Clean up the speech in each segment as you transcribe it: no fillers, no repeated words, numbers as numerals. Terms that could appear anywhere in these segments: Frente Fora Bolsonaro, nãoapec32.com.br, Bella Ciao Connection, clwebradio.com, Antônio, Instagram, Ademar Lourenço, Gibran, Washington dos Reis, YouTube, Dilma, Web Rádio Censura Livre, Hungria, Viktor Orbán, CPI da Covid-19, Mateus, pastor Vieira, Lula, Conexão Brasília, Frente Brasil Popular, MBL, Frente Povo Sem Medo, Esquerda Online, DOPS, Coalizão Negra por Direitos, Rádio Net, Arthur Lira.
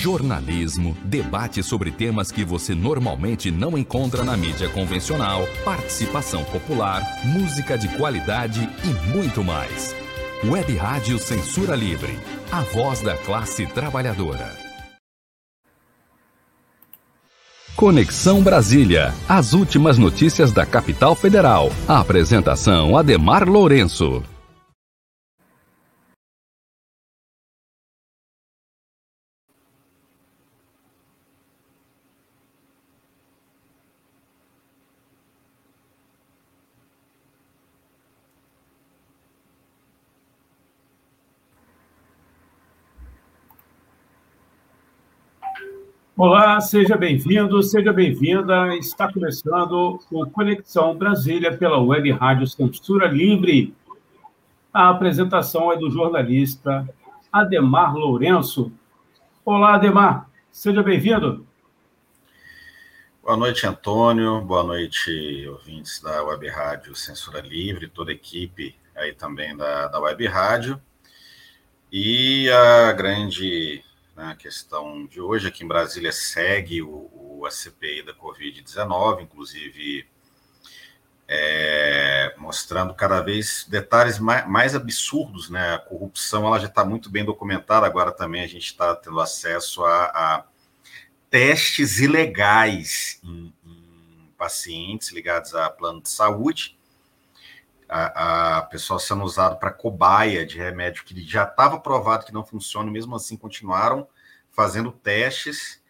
jornalismo, debate sobre temas que você normalmente não encontra na mídia convencional, participação popular, música de qualidade e muito mais. Web Rádio Censura Livre, a voz da classe trabalhadora. Conexão Brasília, as últimas notícias da capital federal. A apresentação, Ademar Lourenço. Olá, seja bem-vindo, seja bem-vinda. Está começando o Conexão Brasília pela Web Rádio Censura Livre. A apresentação é do jornalista Ademar Lourenço. Olá, Ademar, seja bem-vindo. Boa noite, Antônio. Boa noite, ouvintes da Web Rádio Censura Livre, toda a equipe aí também da Web Rádio. E a grande... A questão de hoje aqui em Brasília segue a CPI da Covid-19, inclusive mostrando cada vez detalhes mais absurdos, né? A corrupção ela já está muito bem documentada, agora também a gente está tendo acesso a testes ilegais em pacientes ligados a plano de saúde, a pessoa sendo usado para cobaia de remédio que já estava provado que não funciona, mesmo assim continuaram fazendo testes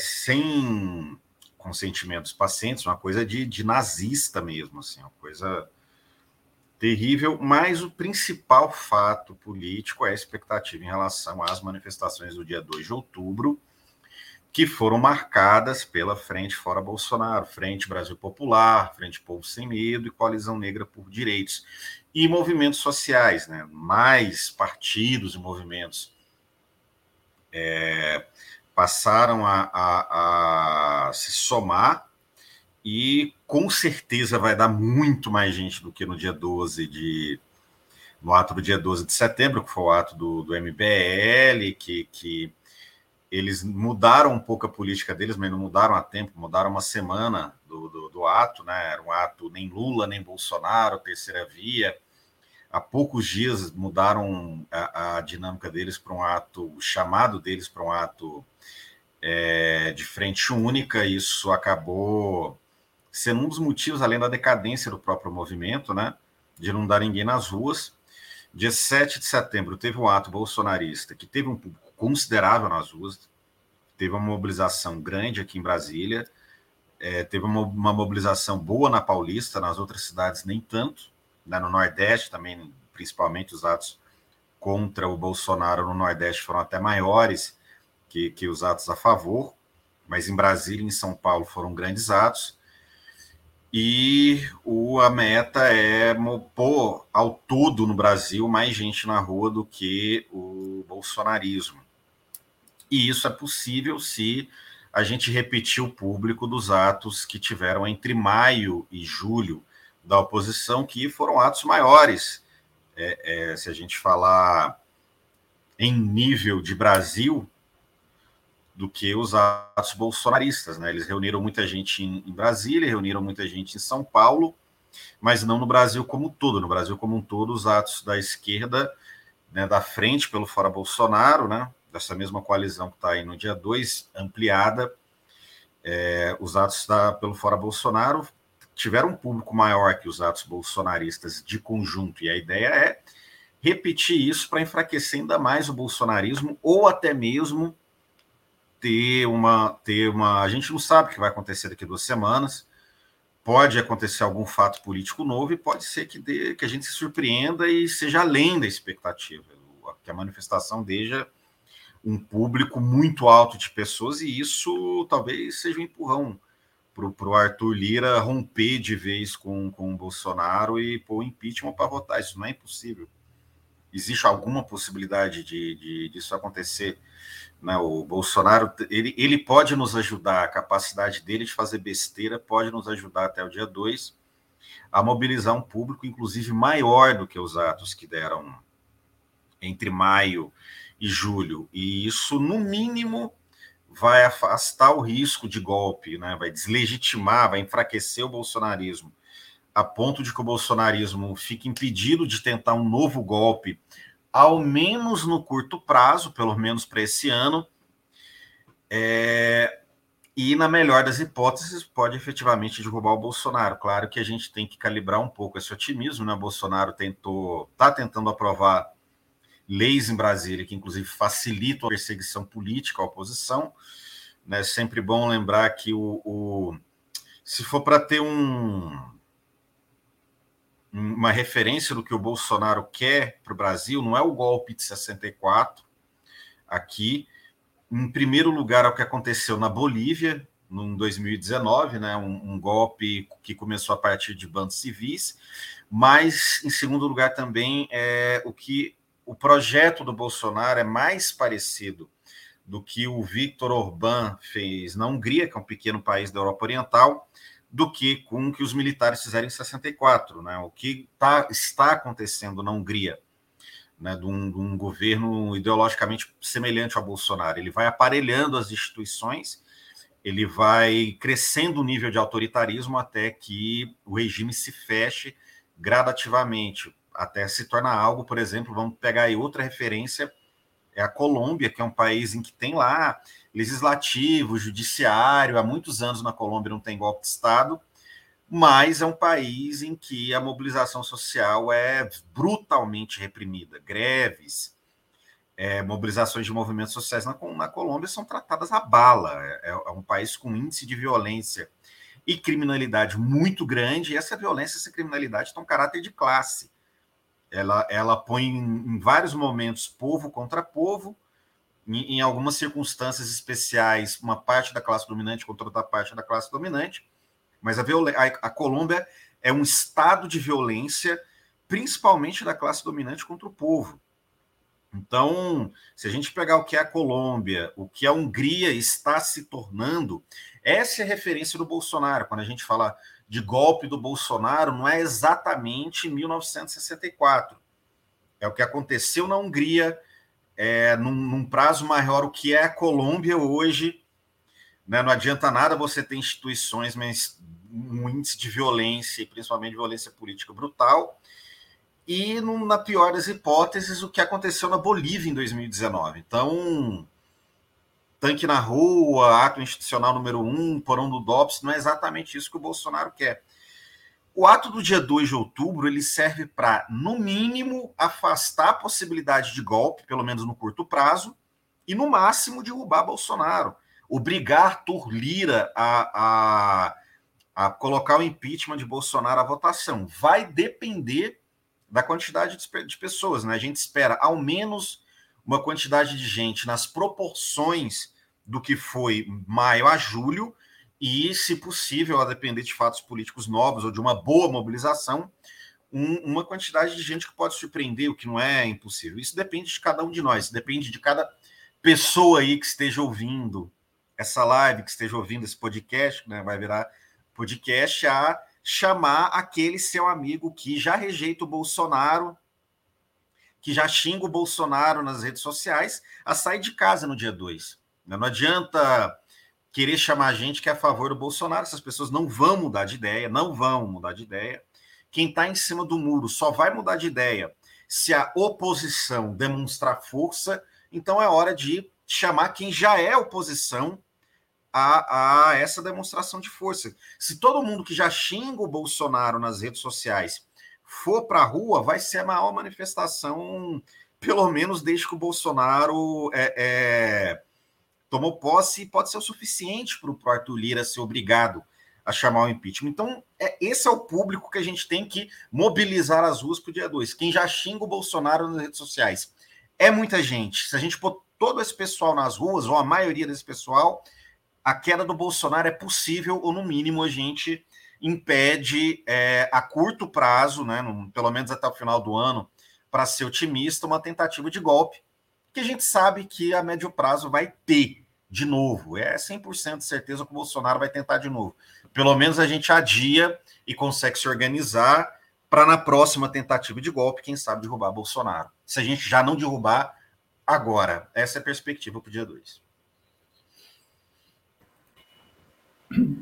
sem consentimento dos pacientes, uma coisa de nazista mesmo, assim, uma coisa terrível, mas o principal fato político é a expectativa em relação às manifestações do dia 2 de outubro, que foram marcadas pela Frente Fora Bolsonaro, Frente Brasil Popular, Frente Povo Sem Medo e Coalizão Negra por Direitos. E movimentos sociais, né? Mais partidos e movimentos passaram a se somar e com certeza vai dar muito mais gente do que no ato do dia 12 de setembro, que foi o ato do MBL, que eles mudaram um pouco a política deles, mas não mudaram a tempo, mudaram uma semana do ato, né? Era um ato nem Lula, nem Bolsonaro, terceira via. Há poucos dias mudaram a dinâmica deles para um ato, o chamado deles para um ato de frente única. Isso acabou sendo um dos motivos, além da decadência do próprio movimento, né? De não dar ninguém nas ruas. Dia 7 de setembro teve um ato bolsonarista que teve um público considerável nas ruas, teve uma mobilização grande aqui em Brasília, teve uma mobilização boa na Paulista, nas outras cidades nem tanto, né, no Nordeste também, principalmente os atos contra o Bolsonaro no Nordeste foram até maiores que os atos a favor, mas em Brasília e em São Paulo foram grandes atos, e a meta é pôr ao todo no Brasil mais gente na rua do que o bolsonarismo. E isso é possível se a gente repetir o público dos atos que tiveram entre maio e julho da oposição, que foram atos maiores. Se a gente falar em nível de Brasil, do que os atos bolsonaristas, né? Eles reuniram muita gente em Brasília, reuniram muita gente em São Paulo, mas não no Brasil como um todo. No Brasil como um todo, os atos da esquerda, né, da frente pelo Fora Bolsonaro, né? Dessa mesma coalizão que está aí no dia 2, ampliada, os atos pelo Fora Bolsonaro tiveram um público maior que os atos bolsonaristas de conjunto, e a ideia é repetir isso para enfraquecer ainda mais o bolsonarismo, ou até mesmo a gente não sabe o que vai acontecer daqui 2 semanas, pode acontecer algum fato político novo e pode ser que a gente se surpreenda e seja além da expectativa, que a manifestação deixa um público muito alto de pessoas, e isso talvez seja um empurrão para o Arthur Lira romper de vez com o Bolsonaro e pôr impeachment para votar. Isso não é impossível. Existe alguma possibilidade disso acontecer? O Bolsonaro ele pode nos ajudar, a capacidade dele de fazer besteira pode nos ajudar até o dia 2 a mobilizar um público, inclusive, maior do que os atos que deram entre maio e julho. E isso, no mínimo, vai afastar o risco de golpe, né? Vai deslegitimar, vai enfraquecer o bolsonarismo, a ponto de que o bolsonarismo fique impedido de tentar um novo golpe, ao menos no curto prazo, pelo menos para esse ano, e na melhor das hipóteses pode efetivamente derrubar o Bolsonaro. Claro que a gente tem que calibrar um pouco esse otimismo, né? O Bolsonaro está tentando aprovar leis em Brasília que inclusive facilitam a perseguição política à oposição, né? É sempre bom lembrar que se for para ter uma referência do que o Bolsonaro quer para o Brasil, não é o golpe de 64 aqui. Em primeiro lugar, é o que aconteceu na Bolívia, em 2019, né? Um golpe que começou a partir de bandos civis, mas, em segundo lugar, também é o que o projeto do Bolsonaro é mais parecido do que o Viktor Orbán fez na Hungria, que é um pequeno país da Europa Oriental, do que com o que os militares fizeram em 64, né? O que está acontecendo na Hungria, né, de um governo ideologicamente semelhante ao Bolsonaro. Ele vai aparelhando as instituições, ele vai crescendo o nível de autoritarismo até que o regime se feche gradativamente, até se tornar algo, por exemplo, vamos pegar aí outra referência, é a Colômbia, que é um país em que tem lá legislativo, judiciário, há muitos anos na Colômbia não tem golpe de Estado, mas é um país em que a mobilização social é brutalmente reprimida. Greves, mobilizações de movimentos sociais na Colômbia são tratadas à bala. É um país com índice de violência e criminalidade muito grande, e essa violência e essa criminalidade têm um caráter de classe. Ela põe em vários momentos povo contra povo, em algumas circunstâncias especiais, uma parte da classe dominante contra outra parte da classe dominante. Mas a Colômbia é um estado de violência, principalmente da classe dominante contra o povo. Então, se a gente pegar o que é a Colômbia, o que a Hungria está se tornando, essa é a referência do Bolsonaro. Quando a gente fala de golpe do Bolsonaro, não é exatamente 1964. É o que aconteceu na Hungria, num prazo maior, o que é a Colômbia hoje. Não adianta nada você ter instituições, mas um índice de violência, principalmente violência política brutal, e, na pior das hipóteses, o que aconteceu na Bolívia em 2019. Então, tanque na rua, ato institucional número 1, porão do DOPS, não é exatamente isso que o Bolsonaro quer. O ato do dia 2 de outubro ele serve para, no mínimo, afastar a possibilidade de golpe, pelo menos no curto prazo, e, no máximo, derrubar Bolsonaro. Obrigar Arthur Lira a colocar o impeachment de Bolsonaro à votação. Vai depender da quantidade de pessoas, né? A gente espera ao menos uma quantidade de gente nas proporções do que foi maio a julho e, se possível, a depender de fatos políticos novos ou de uma boa mobilização, uma quantidade de gente que pode surpreender, o que não é impossível. Isso depende de cada um de nós, depende de cada pessoa aí que esteja ouvindo essa live, que esteja ouvindo esse podcast, né, vai virar podcast, a chamar aquele seu amigo que já rejeita o Bolsonaro, que já xinga o Bolsonaro nas redes sociais, a sair de casa no dia 2. Não adianta querer chamar gente que é a favor do Bolsonaro, essas pessoas não vão mudar de ideia, não vão mudar de ideia. Quem está em cima do muro só vai mudar de ideia se a oposição demonstrar força, então é hora de chamar quem já é oposição a essa demonstração de força. Se todo mundo que já xinga o Bolsonaro nas redes sociais for para a rua, vai ser a maior manifestação, pelo menos desde que o Bolsonaro tomou posse, e pode ser o suficiente para o Arthur Lira ser obrigado a chamar o impeachment. Então, esse é o público que a gente tem que mobilizar as ruas para o dia 2. Quem já xinga o Bolsonaro nas redes sociais. É muita gente. Se a gente pôr todo esse pessoal nas ruas, ou a maioria desse pessoal, a queda do Bolsonaro é possível, ou no mínimo a gente impede a curto prazo, né, pelo menos até o final do ano, para ser otimista, uma tentativa de golpe, que a gente sabe que a médio prazo vai ter de novo. É 100% de certeza que o Bolsonaro vai tentar de novo. Pelo menos a gente adia e consegue se organizar para na próxima tentativa de golpe, quem sabe, derrubar Bolsonaro. Se a gente já não derrubar agora, essa é a perspectiva para o dia 2.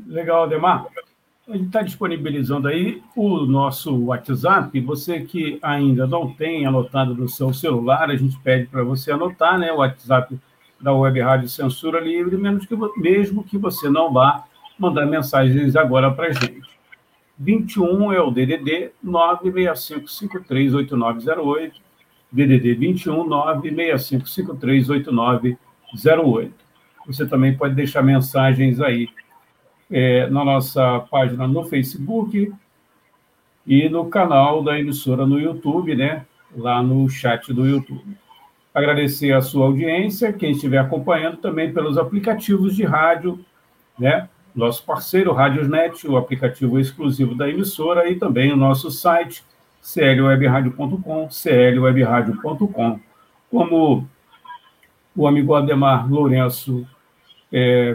Legal, Ademar. A gente está disponibilizando aí o nosso WhatsApp. Você que ainda não tem anotado no seu celular, a gente pede para você anotar, né? O WhatsApp da Web Rádio Censura Livre, mesmo que você não vá mandar mensagens agora para a gente. 21 é o DDD 965538908, DDD 21 965538908. Você também pode deixar mensagens aí na nossa página no Facebook e no canal da emissora no YouTube, né? Lá no chat do YouTube. Agradecer a sua audiência, quem estiver acompanhando também pelos aplicativos de rádio, né? Nosso parceiro, Rádio Net, o aplicativo exclusivo da emissora, e também o nosso site, clwebradio.com, clwebradio.com. Como o amigo Ademar Lourenço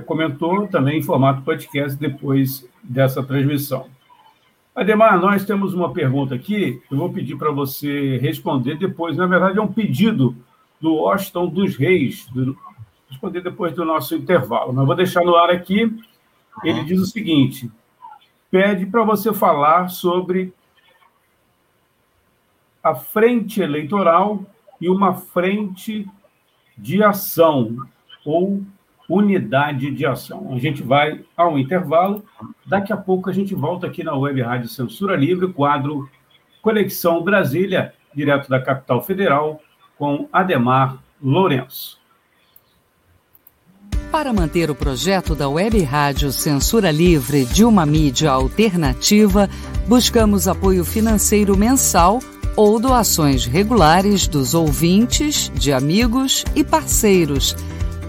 comentou, também em formato podcast depois dessa transmissão. Ademar, nós temos uma pergunta aqui, eu vou pedir para você responder depois, na verdade é um pedido do Washington dos Reis, responder depois do nosso intervalo, mas vou deixar no ar aqui. Ele diz o seguinte, pede para você falar sobre a frente eleitoral e uma frente de ação, ou unidade de ação. A gente vai ao intervalo, daqui a pouco a gente volta aqui na Web Rádio Censura Livre, quadro Conexão Brasília, direto da Capital Federal, com Ademar Lourenço. Para manter o projeto da Web Rádio Censura Livre de uma mídia alternativa, buscamos apoio financeiro mensal ou doações regulares dos ouvintes, de amigos e parceiros,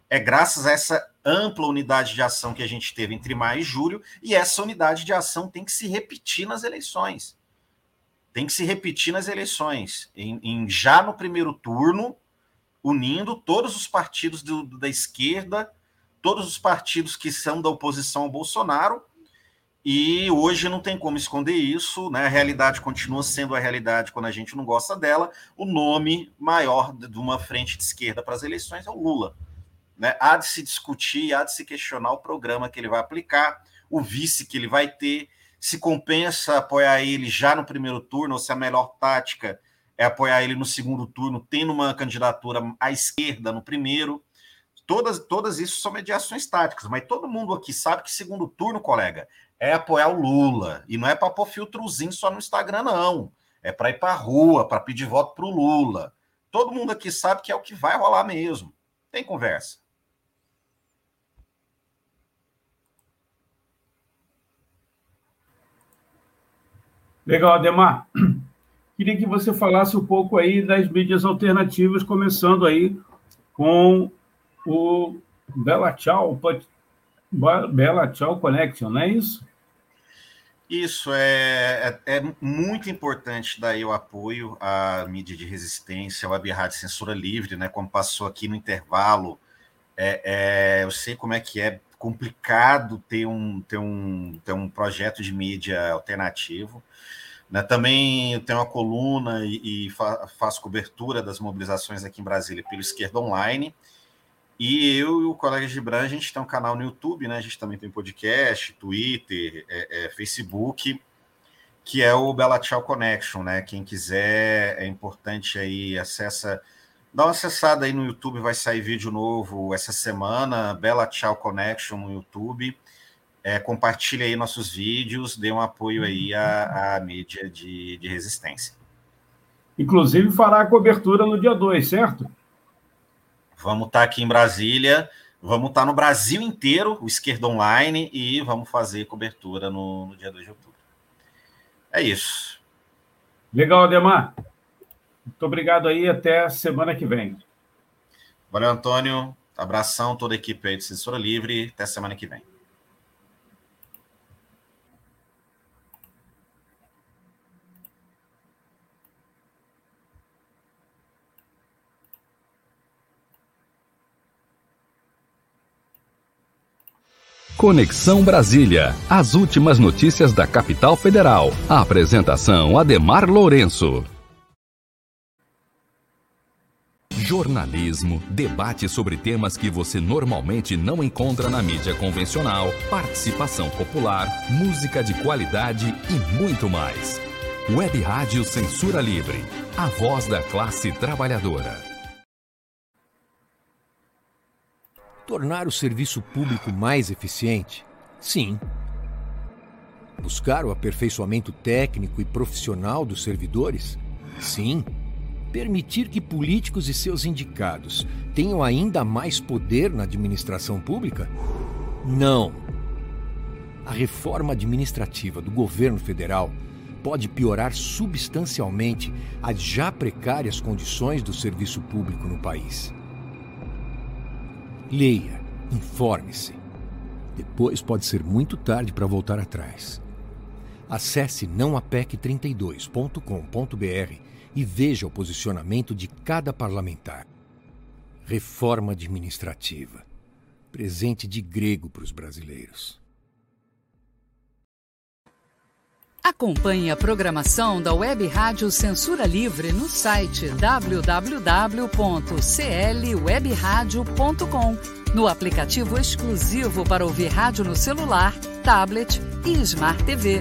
é graças a essa ampla unidade de ação que a gente teve entre maio e julho, e essa unidade de ação tem que se repetir nas eleições. Tem que se repetir nas eleições. Já no primeiro turno, unindo todos os partidos da esquerda, todos os partidos que são da oposição ao Bolsonaro, e hoje não tem como esconder isso, né? A realidade continua sendo a realidade quando a gente não gosta dela. O nome maior de uma frente de esquerda para as eleições é o Lula. Né? Há de se discutir, há de se questionar o programa que ele vai aplicar, o vice que ele vai ter, se compensa apoiar ele já no primeiro turno, ou se a melhor tática é apoiar ele no segundo turno, tendo uma candidatura à esquerda no primeiro. Todas isso são mediações táticas, mas todo mundo aqui sabe que segundo turno, colega, é apoiar o Lula. E não é para pôr filtrozinho só no Instagram, não. É para ir para a rua, para pedir voto para o Lula. Todo mundo aqui sabe que é o que vai rolar mesmo. Tem conversa. Legal, Ademar. Queria que você falasse um pouco aí das mídias alternativas, começando aí com o Bella Ciao Connection, não é isso? Isso, é muito importante daí o apoio à mídia de resistência, ao Web Rádio Censura Livre, né? Como passou aqui no intervalo, eu sei como é que é complicado ter um projeto de mídia alternativo. Né? Também eu tenho uma coluna e faço cobertura das mobilizações aqui em Brasília pelo Esquerda Online. E eu e o colega Gibran, a gente tem um canal no YouTube, né? A gente também tem podcast, Twitter, Facebook, que é o Bella Ciao Connection, né? Quem quiser, é importante aí, dá uma acessada aí no YouTube, vai sair vídeo novo essa semana, Bella Ciao Connection no YouTube. Compartilha aí nossos vídeos, dê um apoio aí à mídia de resistência. Inclusive fará a cobertura no dia 2, certo? Vamos estar aqui em Brasília, vamos estar no Brasil inteiro, o Esquerda Online, e vamos fazer cobertura no dia 2 de outubro. É isso. Legal, Ademar. Muito obrigado aí, até semana que vem. Valeu, Antônio. Abração toda a equipe aí de Censura Livre. Até semana que vem. Conexão Brasília, as últimas notícias da capital federal. A apresentação, Ademar Lourenço. Jornalismo, debate sobre temas que você normalmente não encontra na mídia convencional, participação popular, música de qualidade e muito mais. Web Rádio Censura Livre, a voz da classe trabalhadora. Tornar o serviço público mais eficiente? Sim. Buscar o aperfeiçoamento técnico e profissional dos servidores? Sim. Permitir que políticos e seus indicados tenham ainda mais poder na administração pública? Não. A reforma administrativa do governo federal pode piorar substancialmente as já precárias condições do serviço público no país. Leia, informe-se. Depois pode ser muito tarde para voltar atrás. Acesse nãoapec32.com.br e veja o posicionamento de cada parlamentar. Reforma administrativa. Presente de grego para os brasileiros. Acompanhe a programação da Web Rádio Censura Livre no site www.clwebradio.com, no aplicativo exclusivo para ouvir rádio no celular, tablet e Smart TV.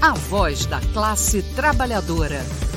a voz da classe trabalhadora.